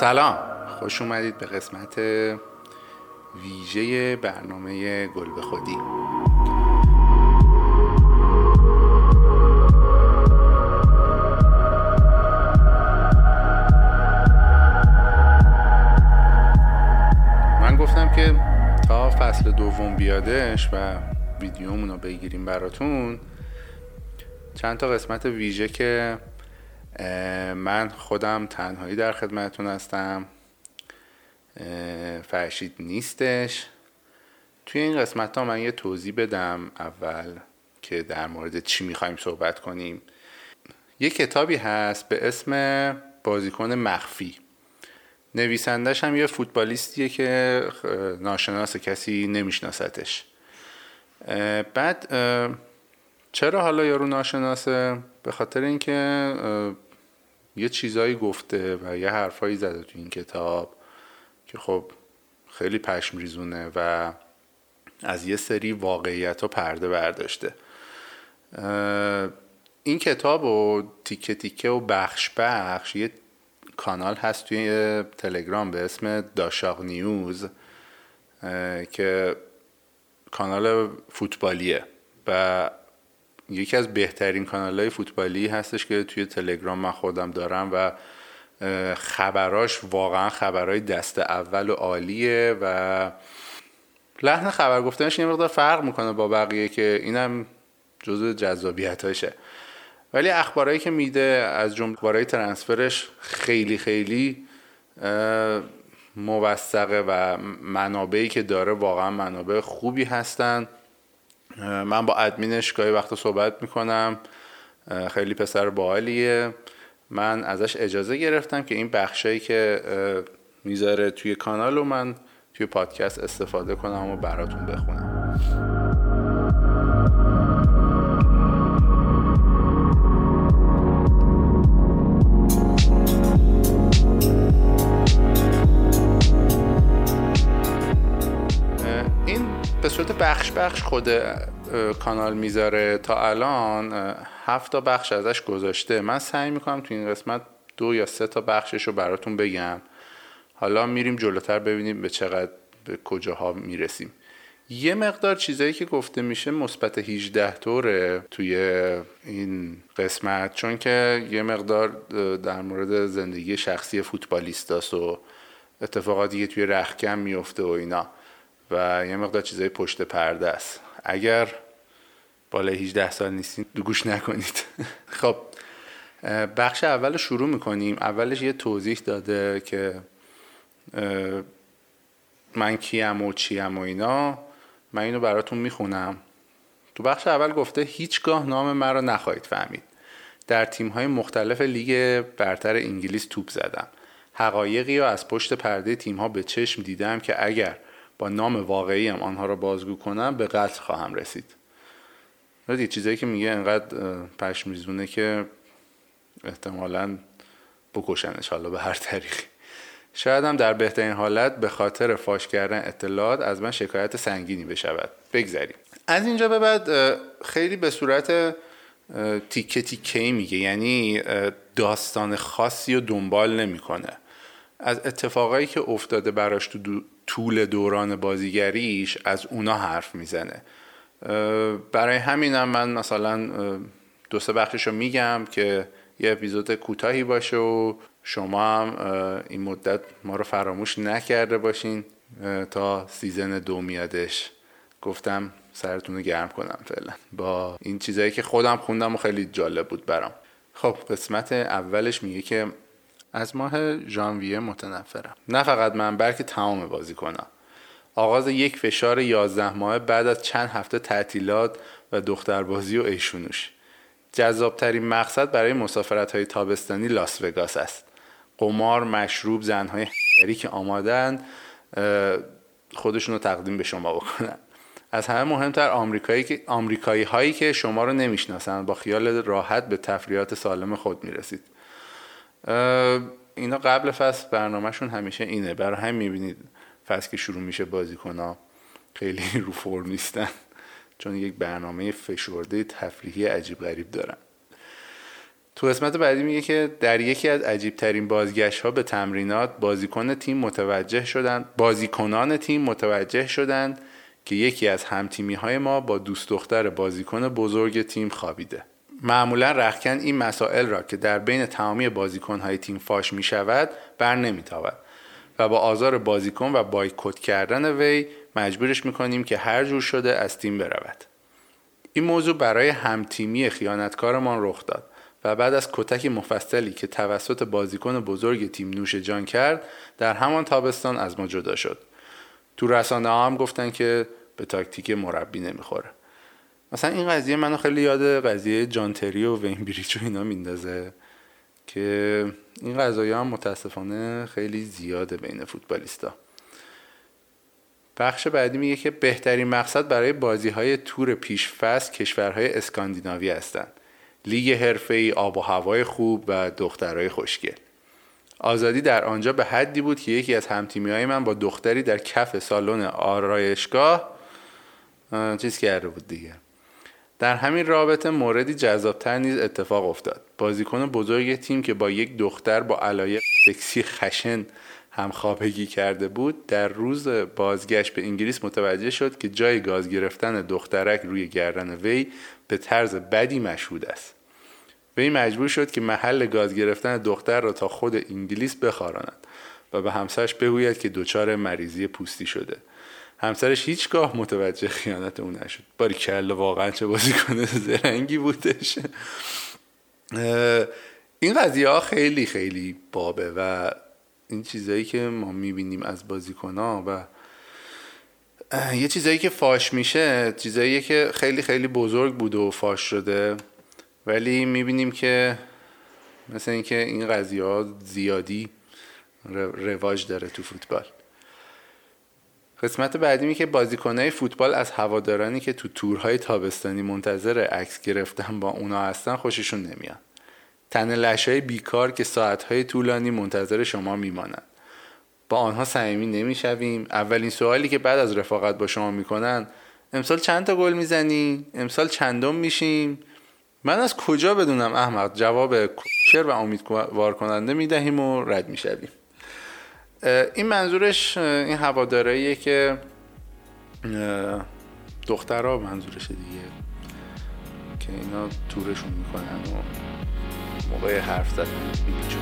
سلام، خوش اومدید به قسمت ویژه برنامه گل به خودی. من گفتم که تا فصل دوم بیادش و ویدیومون رو بگیریم براتون چند تا قسمت ویژه که من خودم تنهایی در خدمتتون هستم، فرشید نیستش. توی این قسمت ها من یه توضیح بدم اول که در مورد چی میخوایم صحبت کنیم. یه کتابی هست به اسم بازیکن مخفی، نویسندش هم یه فوتبالیستیه که ناشناسه، کسی نمیشناستش. بعد چرا حالا یارو ناشناسه؟ به خاطر اینکه یه چیزایی گفته و یه حرفایی زده تو این کتاب که خب خیلی پشم ریزونه و از یه سری واقعیت‌ها پرده برداشته. این کتاب رو تیکه تیکه و بخش بخش، یه کانال هست توی تلگرام به اسم داشاغ نیوز که کانال فوتبالیه و یکی از بهترین کانال‌های فوتبالی هستش که توی تلگرام من خودم دارم و خبراش واقعا خبرای دست اول و عالیه و لحن خبر گفتنش یه مقدار فرق میکنه با بقیه که اینم جزو جذابیتاشه، ولی اخبارایی که میده از جمله اخبارای ترانسفرش خیلی خیلی موثقه و منابعی که داره واقعا منابع خوبی هستن. من با ادمینش گاهی وقتا صحبت میکنم، خیلی پسر باحالیه. من ازش اجازه گرفتم که این بخشایی که میذاره توی کانال و من توی پادکست استفاده کنم و براتون بخونم. به صورت بخش بخش خود کانال میذاره، تا الان 7 بخش ازش گذاشته. من سعی میکنم تو این قسمت 2 یا 3 بخشش رو براتون بگم، حالا میریم جلوتر ببینیم به کجاها میرسیم. یه مقدار چیزایی که گفته میشه مثبت 18 طوره توی این قسمت، چون که یه مقدار در مورد زندگی شخصی فوتبالیستاست و اتفاقاتی که توی رختکن میفته و اینا و یه مقدار چیزای پشت پرده است. اگر بالای 18 سال نیستین گوش نکنید. خب بخش اول شروع میکنیم. اولش یه توضیح داده که من کیم و چیم و اینا. من اینو براتون میخونم. تو بخش اول گفته هیچگاه نام من رو نخواهید فهمید. در تیم‌های مختلف لیگ برتر انگلیس توپ زدم. حقایقی رو از پشت پرده تیم‌ها به چشم دیدم که اگر با نام واقعیم آنها را بازگو کنم به قتل خواهم رسید. یه چیزایی که میگه انقدر پشم ریزونه که احتمالاً بکشنش، حالا به هر طریقی. شاید هم در بهترین حالت به خاطر فاش کردن اطلاعات از من شکایت سنگینی بشود. بگذاریم از اینجا به بعد خیلی به صورت تیکه تیکه‌ای میگه، یعنی داستان خاصی رو دنبال نمیکنه. از اتفاقایی که افتاده براش تو طول دوران بازیگریش از اونا حرف میزنه. برای همینم من مثلا 2-3 بخشش رو میگم که یه اپیزود کوتاهی باشه و شما هم این مدت ما رو فراموش نکرده باشین تا سیزن 2 میادش. گفتم سرتون رو گرم کنم فعلا با این چیزایی که خودم خوندم و خیلی جالب بود برام. خب قسمت اولش میگه که از ماه ژانویه متنفرم. نه فقط من بلکه تمام بازیکن‌ها. آغاز یک فشار 11 ماهه بعد از چند هفته تعطیلات و دختربازی و ایشونوش. جذابترین مقصد برای مسافرت‌های تابستانی لاس وگاس است. قمار، مشروب، زن‌های هری که آمادن خودشون رو تقدیم به شما بکنن. از همه مهمتر آمریکایی‌هایی که شما رو نمی‌شناسن با خیال راحت به تفریحات سالم خود می‌رسید. اینا قبل فصل برنامهشون همیشه اینه، برای هم میبینید فصل که شروع میشه بازیکن‌ها خیلی رو فرم نیستن چون یک برنامه فشرده تفریحی عجیب غریب دارن. تو قسمت بعدی میگه که در یکی از عجیب‌ترین بازگشت‌ها به تمرینات بازیکنان تیم متوجه شدند که یکی از همتیمی‌های ما با دوست دختر بازیکن بزرگ تیم خوابیده. معمولا رختکن این مسائل را که در بین تمامی بازیکن‌های تیم فاش می‌شود برنمی‌تابد و با آزار بازیکن و بایکوت کردن وی مجبورش می‌کنیم که هر جور شده از تیم برود. این موضوع برای همتیمی خیانتکارمان رخ داد و بعد از کتک مفصلی که توسط بازیکن بزرگ تیم نوش جان کرد در همان تابستان از ما جدا شد. تو رسانه‌ها هم گفتن که به تاکتیک مربی نمیخوره. مثلا این قضیه منو خیلی یاد قضیه جان تری و وین بریچ و اینا میندازه که این قضایا هم متاسفانه خیلی زیاده بین فوتبالیستا. بخش بعدی میگه که بهترین مقصد برای بازی‌های تور پیش‌فصل کشورهای اسکاندیناوی هستند. لیگ حرفه‌ای، آب و هوای خوب و دخترای خوشگل. آزادی در آنجا به حدی بود که یکی از همتیمی‌های من با دختری در کف سالن آرایشگاه چیز کرده بود دیگه. در همین رابطه موردی جذاب‌تر نیز اتفاق افتاد. بازیکن بزرگ تیم که با یک دختر با علایق سکسی خشن همخوابگی کرده بود، در روز بازگشت به انگلیس متوجه شد که جای گاز گرفتن دخترک روی گردن وی به طرز بدی مشهود است. وی مجبور شد که محل گاز گرفتن دختر را تا خود انگلیس بخاراند و به همسرش بگوید که دچار مریضی پوستی شده. همسرش هیچگاه متوجه خیانت او نشد. باریکلا، واقعا چه بازیکن زرنگی بودش. این قضیه ها خیلی خیلی بابه و این چیزایی که ما میبینیم از بازیکن‌ها و یه چیزایی که فاش میشه، چیزایی که خیلی خیلی بزرگ بوده و فاش شده، ولی میبینیم که مثلا اینکه این قضیه ها زیادی رواج داره تو فوتبال. قسمت بعدی می که بازیکن‌های فوتبال از هوادارانی که تو تورهای تابستانی منتظر عکس گرفتن با اونا هستن خوششون نمیاد. تن لش‌های بیکار که ساعت‌های طولانی منتظر شما میمانند. با آنها صمیمی نمیشویم. اولین سوالی که بعد از رفاقت با شما میکنن، امسال چند تا گل میزنی؟ امسال چندم میشیم؟ من از کجا بدونم احمق؟ جواب کوشر و امیدوار کننده میدهیم و رد میشویم. این منظورش این هواداریه که دخترها منظورشه دیگه، که اینا تورشون میکنن و موقع حرف زدن میپیچونش.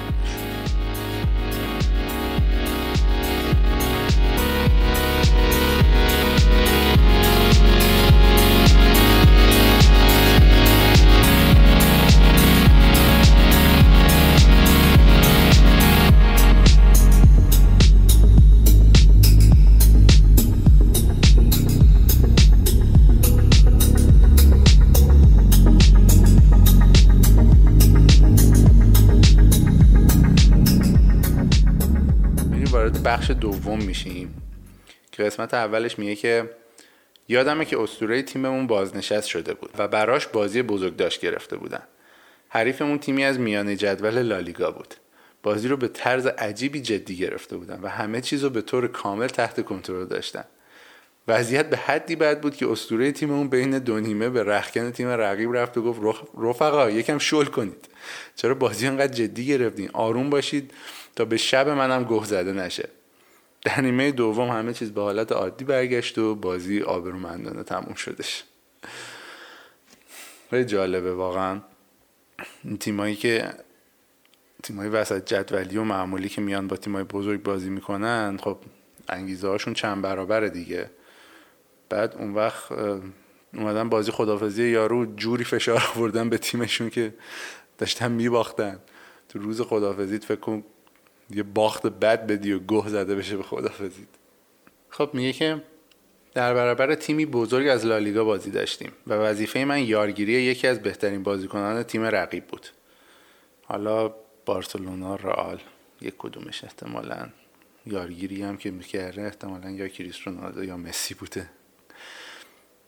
بخش دوم میشیم که قسمت اولش میگه که یادمه که اسطوره تیممون بازنشست شده بود و براش بازی بزرگداشت گرفته بودن. حریفمون تیمی از میانه جدول لالیگا بود. بازی رو به طرز عجیبی جدی گرفته بودن و همه چیز رو به طور کامل تحت کنترل داشتن. وضعیت به حدی بد بود که اسطوره تیممون بین دو نیمه به رختکن تیم رقیب رفت و گفت رفقا یکم شل کنید. چرا بازی انقدر جدی گرفتین؟ آروم باشید تا به شب منم گه زده نشه. در نیمه دوم همه چیز به حالت عادی برگشت و بازی آبرومندانه تموم شدش. خیلی جالبه واقعا. تیمایی وسط جدولی و معمولی که میان با تیمای بزرگ بازی میکنن، خب انگیزه هاشون چند برابره دیگه. بعد اون وقت اومدن بازی خدافظی یارو جوری فشار آوردن به تیمشون که داشتن میباختن. تو روز خدافظیت فکر کن یه باخت بد بدی و گه زده بشه به خدافظید. خب میگه که در برابر تیمی بزرگ از لالیگا بازی داشتیم و وظیفه من یارگیری یکی از بهترین بازیکنان تیم رقیب بود. حالا بارسلونا، رئال، یک کدومش احتمالاً. یارگیری هم که میکرده احتمالاً یا کریستیانو رونالدو یا مسی بوده.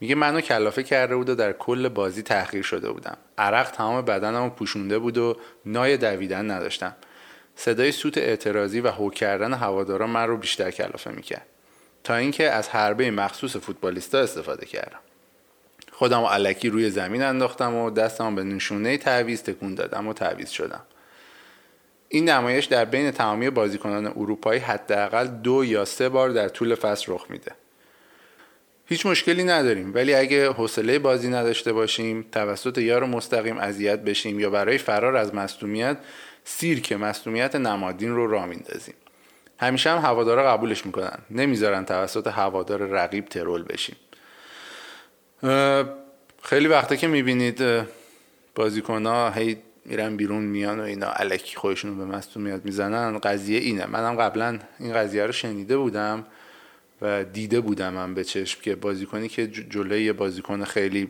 میگه منو کلافه کرده بود و در کل بازی تحقیر شده بودم. عرق تمام بدنمو پوشونده بود و نای دویدن نداشتم. صدای سوت اعتراضی و هو کردن هوادارا من رو بیشتر کلافه میکرد تا اینکه از حربه مخصوص فوتبالیستا استفاده کردم. خودم الکی روی زمین انداختم و دستم به نشونه تعویض تکون دادم و تعویض شدم. این نمایش در بین تمامی بازیکنان اروپایی حداقل 2 یا 3 بار در طول فصل رخ میده. هیچ مشکلی نداریم، ولی اگه حوصله بازی نداشته باشیم، توسط یار مستقیم اذیت بشیم یا برای فرار از مصدومیت سیرک مصدومیت نمادین رو راه میندازیم. همیشه هم هوادارا قبولش میکنن، نمیذارن توسط هوادار رقیب ترول بشیم. خیلی وقتا که میبینید بازیکن‌ها هی میرن بیرون میان و اینا الکی خودشونو به مصدومیت میزنن، قضیه اینه. منم قبلا این قضیه رو شنیده بودم و دیده بودم هم به چشم که بازیکنی که جلوی یه بازیکن خیلی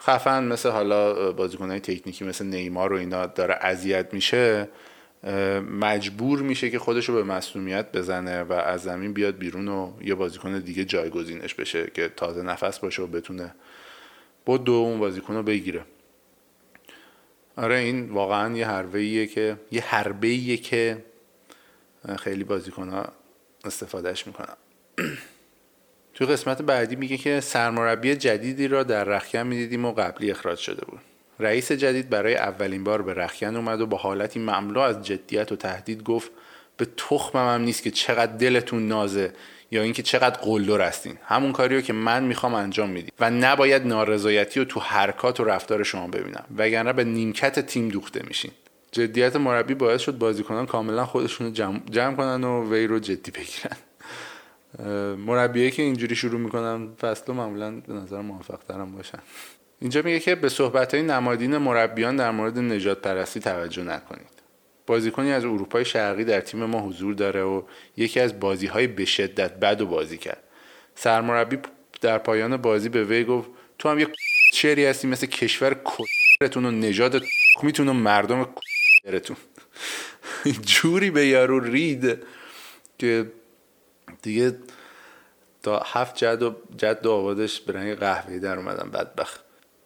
خفن مثل حالا بازیکن‌های تکنیکی مثل نیمار و اینا داره اذیت میشه، مجبور میشه که خودشو به مصدومیت بزنه و از زمین بیاد بیرون و یه بازیکن دیگه جایگزینش بشه که تازه نفس باشه و بتونه بود اون بازیکنو بگیره. آره این واقعا یه حربه‌ایه که خیلی بازیکن‌ها استفادهش میکنن. تو قسمت بعدی میگه که سرمربی جدیدی را در رختکن میدیدیم و قبلی اخراج شده بود. رئیس جدید برای اولین بار به رختکن اومد و با حالتی مملو از جدیت و تهدید گفت به تخمم هم نیست که چقدر دلتون نازه یا اینکه چقدر قلدر هستین. همون کاریو که من میخوام انجام میدید و نباید نارضایتی رو تو حرکات و رفتار شما ببینم، وگرنه به نیمکت تیم دوخته میشین. جدیت مربی باعث شد بازیکنان کاملا خودشونو جمع کنن و وی رو جدی بگیرن. مربیایی که اینجوری شروع میکنن فصلو معمولا به نظر موفق‌ترم باشن. اینجا میگه که به صحبت‌های نمادین مربیان در مورد نجات پرستی توجه نکنید. بازیکنی از اروپای شرقی در تیم ما حضور داره و یکی از بازی‌های به شدت بدو بازی کرد. سرمربی در پایان بازی به وی گفت تو هم یک شری هستی مثل کشور کشورتون و نجات میتونه مردم کشورتون. جوری به یارو رید که دیگه تا 7 جد و آبادش به رنگ قهوه‌ای در اومدن بدبخت.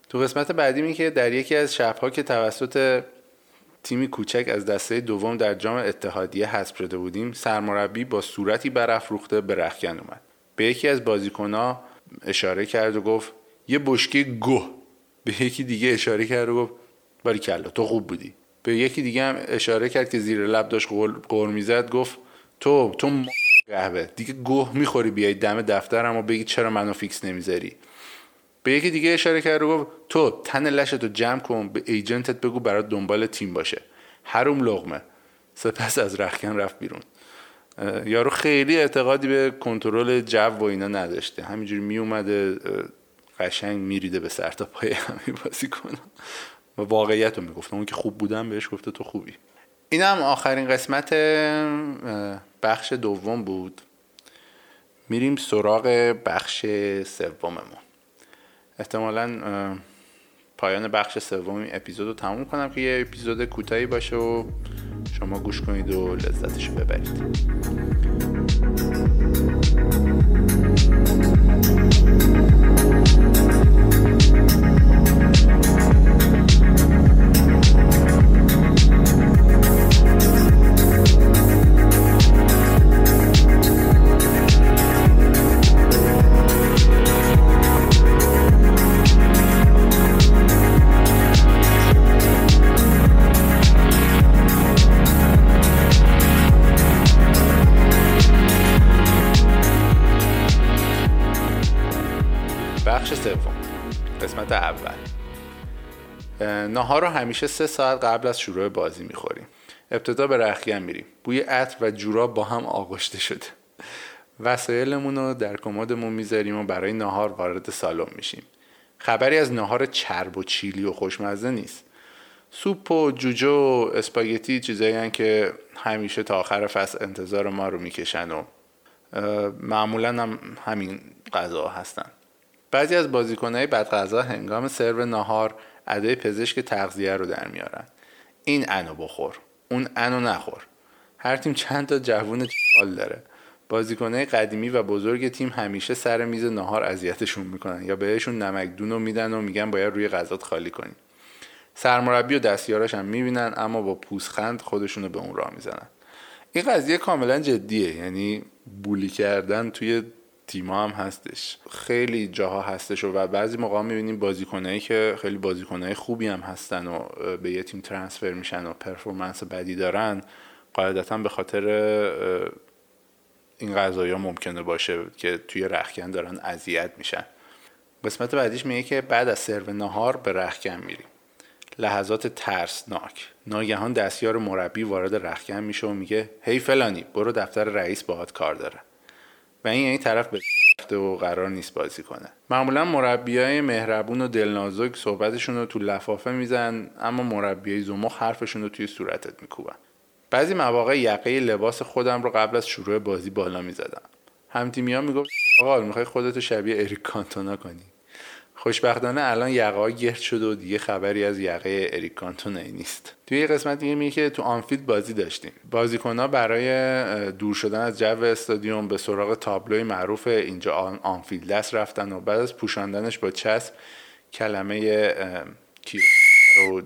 تو قسمت بعدی می که در یکی از شب‌ها که توسط تیمی کوچک از دسته دوم در جام اتحادیه حذف شده بودیم، سرمربی با صورتی برافروخته به رختکن اومد. به یکی از بازیکن‌ها اشاره کرد و گفت یه بشکه گه. به یکی دیگه اشاره کرد و گفت باریکلا تو خوب بودی. به یکی دیگه هم اشاره کرد که زیر لب داشت قر می‌زد، گفت تو قهوه دیگه گوه میخوری بیای دم دفترم و بگی چرا منو فیکس نمیذاری. به یکی دیگه اشاره کرد و گفت تو تن لشتو جمع کن به ایجنتت بگو برات دنبال تیم باشه. حروم لقمه. سپس از رختکن رفت بیرون. یارو خیلی اعتقادی به کنترل جو و اینا نداشته، همینجوری میومده قشنگ میریده به سر تا پای همین بازیکن و واقعیتو میگفت. اون که خوب بودم بهش گفته تو خوبی. اینم آخرین قسمت بخش دوم بود. میریم سراغ بخش سوممون. احتمالاً پایان بخش سوم اپیزودو تموم کنم که یه اپیزود کوتاهی باشه و شما گوش کنید و لذتشو ببرید. ناهار رو همیشه 3 ساعت قبل از شروع بازی میخوریم. ابتدا به رختکن میریم. بوی عطر و جوراب با هم آغشته شده. وسایلمون رو در کمدمون میذاریم و برای ناهار وارد سالن میشیم. خبری از ناهار چرب و چیلی و خوشمزه نیست. سوپ و جوجه و اسپاگتی چیزایین که همیشه تا آخر فصل انتظار ما رو میکشن و معمولا هم همین غذا هستن. بعضی از بازیکن‌های بدغذا هنگام سرو ناهار ادای پزشک تغذیه رو در میارن. این انو بخور، اون انو نخور. هر تیم چند تا جوون چال داره. بازیکن‌های قدیمی و بزرگ تیم همیشه سر میز ناهار اذیتشون میکنن یا بهشون نمکدونو میدن و میگن باید روی غذات خالی کنی. سرمربی و دستیاراش هم میبینن اما با پوزخند خودشونو به اون راه میزنن. این قضیه کاملا جدیه، یعنی بولی کردن توی تیما هم هستش، خیلی جاها هستش و بعضی موقعا میبینیم بازیکنایی که خیلی بازیکنای خوبی هم هستن و به یه تیم ترانسفر میشن و پرفورمنس بدی دارن، قاعدتاً به خاطر این قضایا ممکنه باشه که توی رختکن دارن اذیت میشن. قسمت بعدیش میگه که بعد از سرو نهار به رختکن میریم. لحظات ترسناک، ناگهان دستیار مربی وارد رختکن میشه و میگه هی فلانی برو دفتر رئیس باهات کار داره، و این یعنی طرف به رفته و قرار نیست بازی کنه. معمولا مربیای مهربون و دلنازک صحبتشون رو تو لفافه میزن، اما مربیای زمخ حرفشون رو توی صورتت میکوبن. بعضی مواقع یقه لباس خودم رو قبل از شروع بازی بالا میزدم. همتیمی‌ها میگفت آقا میخوای خودتو شبیه اریک کانتونا کنی. خوشبختانه الان یقه‌ها گرد شده و دیگه خبری از یقه اریک کانتونا نیست. توی یه قسمت دیگه میگه که تو آنفیلد بازی داشتیم. بازیکن‌ها برای دور شدن از جو استادیوم به سراغ تابلوی معروف اینجا آنفیلد دست رفتن و بعد از پوشاندنش با چسب کلمه کی رو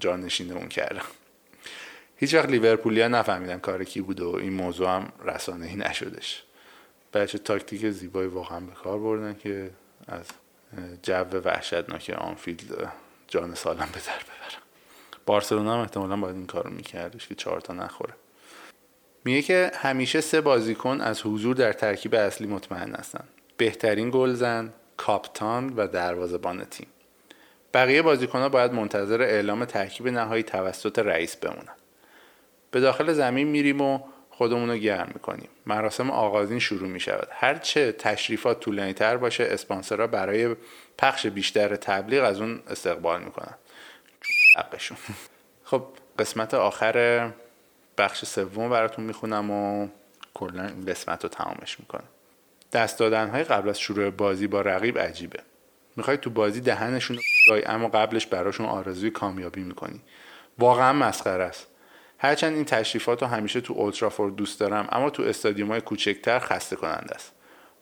جانشین اون کردن. هیچ وقت لیورپولیا نفهمیدن کار کی بود و این موضوع هم رسانه‌ای نشدش. بچه تاکتیک زیبایی واقعا به کار بردن که از جو وحشتناک آنفیلد جان سالم به در ببرن. بارسلونا هم احتمالاً باید این کارو میکردش که 4 تا نخوره. میگه که همیشه 3 بازیکن از حضور در ترکیب اصلی مطمئن هستن: بهترین گلزن، کاپتان و دروازه‌بان تیم. بقیه بازیکن‌ها باید منتظر اعلام ترکیب نهایی توسط رئیس بمونن. به داخل زمین میریم و خودمون رو گرم میکنیم. مراسم آغازین شروع میشود. هرچه تشریفات طولانی تر باشه اسپانسرها برای پخش بیشتر تبلیغ از اون استقبال میکنن. حقشون. خب قسمت آخر بخش سوم براتون میخونم و کلا این قسمت رو تمامش میکنم. دست دادنهای قبل از شروع بازی با رقیب عجیبه. میخوای تو بازی دهنشون رو بگای اما قبلش براشون آرزوی کامیابی میکنی. واقعا مسخره است. هرچند این تشریفات رو همیشه تو اولترافورد دوست دارم، اما تو استادیوم‌های کوچکتر خسته کننده است.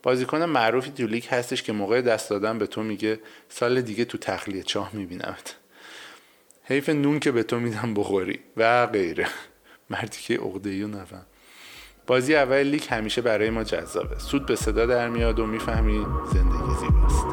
بازیکن معروفی تو لیگ هستش که موقع دست دادن به تو میگه سال دیگه تو تخلیه چاه میبینمت. حیف نون که به تو میدم بخوری و غیره. مردی که عقده‌ایو نفهم. بازی اول لیگ همیشه برای ما جذابه. سود به صدا در میاد و میفهمی زندگی زیباست.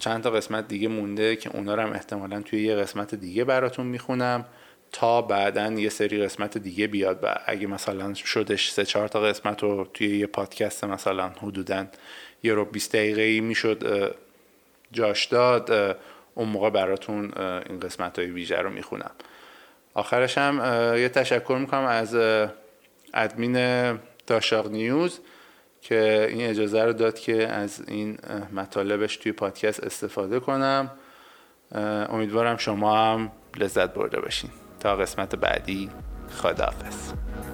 چند تا قسمت دیگه مونده که اونا رو هم احتمالاً توی یه قسمت دیگه براتون میخونم تا بعدن یه سری قسمت دیگه بیاد و اگه مثلا شدش 3-4 تا قسمت رو توی یه پادکست مثلا حدوداً 20 دقیقه‌ای میشد جاش داد، اون موقع براتون این قسمت‌های ویژه رو میخونم. آخرش هم یه تشکر میکنم از ادمین داشاغ نیوز که این اجازه رو داد که از این مطالبش توی پادکست استفاده کنم. امیدوارم شما هم لذت برده باشین. تا قسمت بعدی، خداحافظ.